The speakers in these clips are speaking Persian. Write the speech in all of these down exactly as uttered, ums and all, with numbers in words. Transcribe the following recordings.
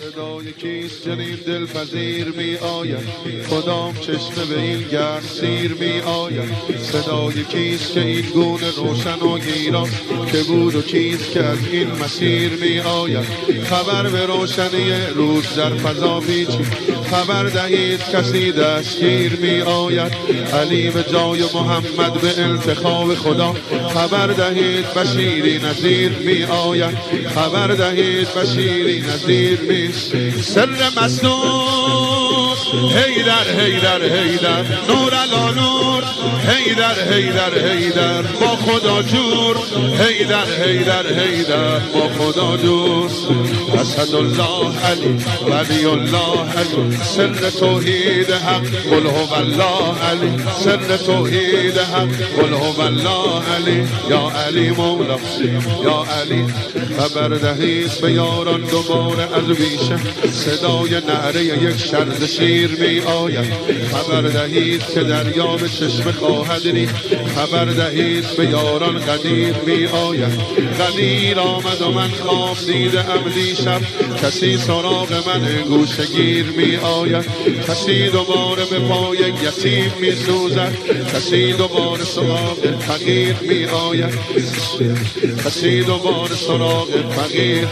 صدای کیست چنین دلپذیر می آید؟ کدام چشمه به این گرد سیر می آید؟ صدای کیست که این گونه روشن و گیران که بود و کیست که از این مسیر می آید؟ خبر به روشنی روز در فضا پیچید، خبر دهید کسی دستگیر می آید. علی به جای محمد به انتخاب خدا، خبر دهید بشیری نظیر می آید. خبر دهید بشیری نظیر می سر مصنوع حیدر حیدر حیدر نورالا نور حیدر حیدر حیدر با خدا جور حیدر حیدر حیدر با خدا جور. اسدالله علی ولی الله علی سر توحید حق قل هو الله علی سر توحید حق قل هو الله علی یا علی مولا یا علی. خبر دهید به یاران دوباره از بیشه، صدای نعره یک شرز شیر می آید. خبر دهید که دریا به چشمه خواهد ریخت، خبر دهید به یاران قدیر می آید. قدیر آمد و من خواب دیدم دیشب، کسی سراغ من گوشه گیر می آید. کسی دوباره به پای یتیم می سوزد، کسی دوباره سراغ فقیر می آید. کسی دوباره سراغ فقیر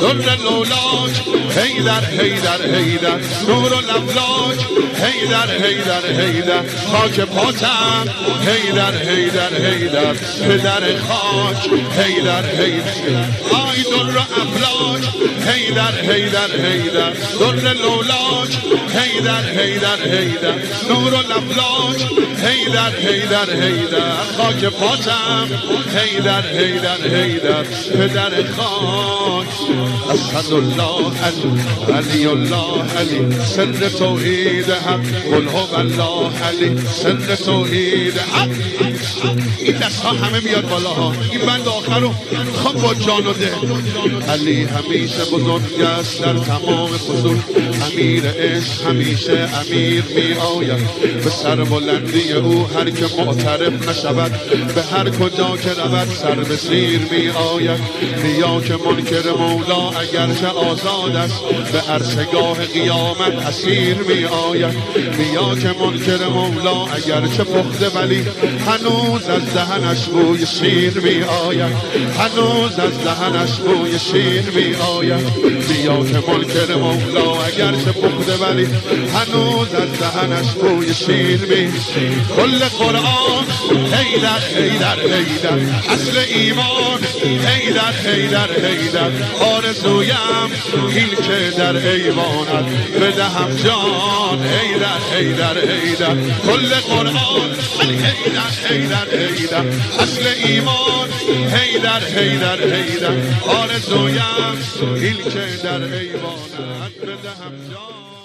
سر لولاک حیدر حیدر حیدر نور و لولاک حیدر حیدر حیدر خاک پاتم حیدر حیدر حیدر پدر خاک حیدر حیدر آی در افلاک حیدر حیدر حیدر در لولاک حیدر حیدر حیدر نور و لولاک حیدر حیدر حیدر خاک پاتم حیدر حیدر حیدر پدر خاک. اسدالله علی ولی الله علی سر توحید حق قل هو الله علی سر توحید حق. این دست ها همه میاد بالا ها، این بند آخر رو میخوام با جان و دل. علی همیشه بزرگ است در تمام خصوص، امیر عشق همیشه امیر می آید. به سر بلندی او هر که معترف نشود، به هر کجا که رود سر به سیر می آید. ریا که منکر مولا اگرچه آزاد است، به عرصگاه قیامت اسیر می آید. ریا که منکر مولا اگرچه پخته، ولی هنوز از دهنش بوی شیر می آید. هنوز از دهنش بوی شیر می آید. ریا که منکر مولا اگرچه پخته، ولی هنوز از دهنش بوی شیر می کل قرآن حیدر حیدر حیدر اصل ایمان حیدر حیدر حیدر آرزویم این که در ایوانت بدهم جان حیدر حیدر حیدر کل قرآن حیدر حیدر حیدر اصل ایمان حیدر حیدر حیدر آرزویم این که در ایوانت بدهم جان.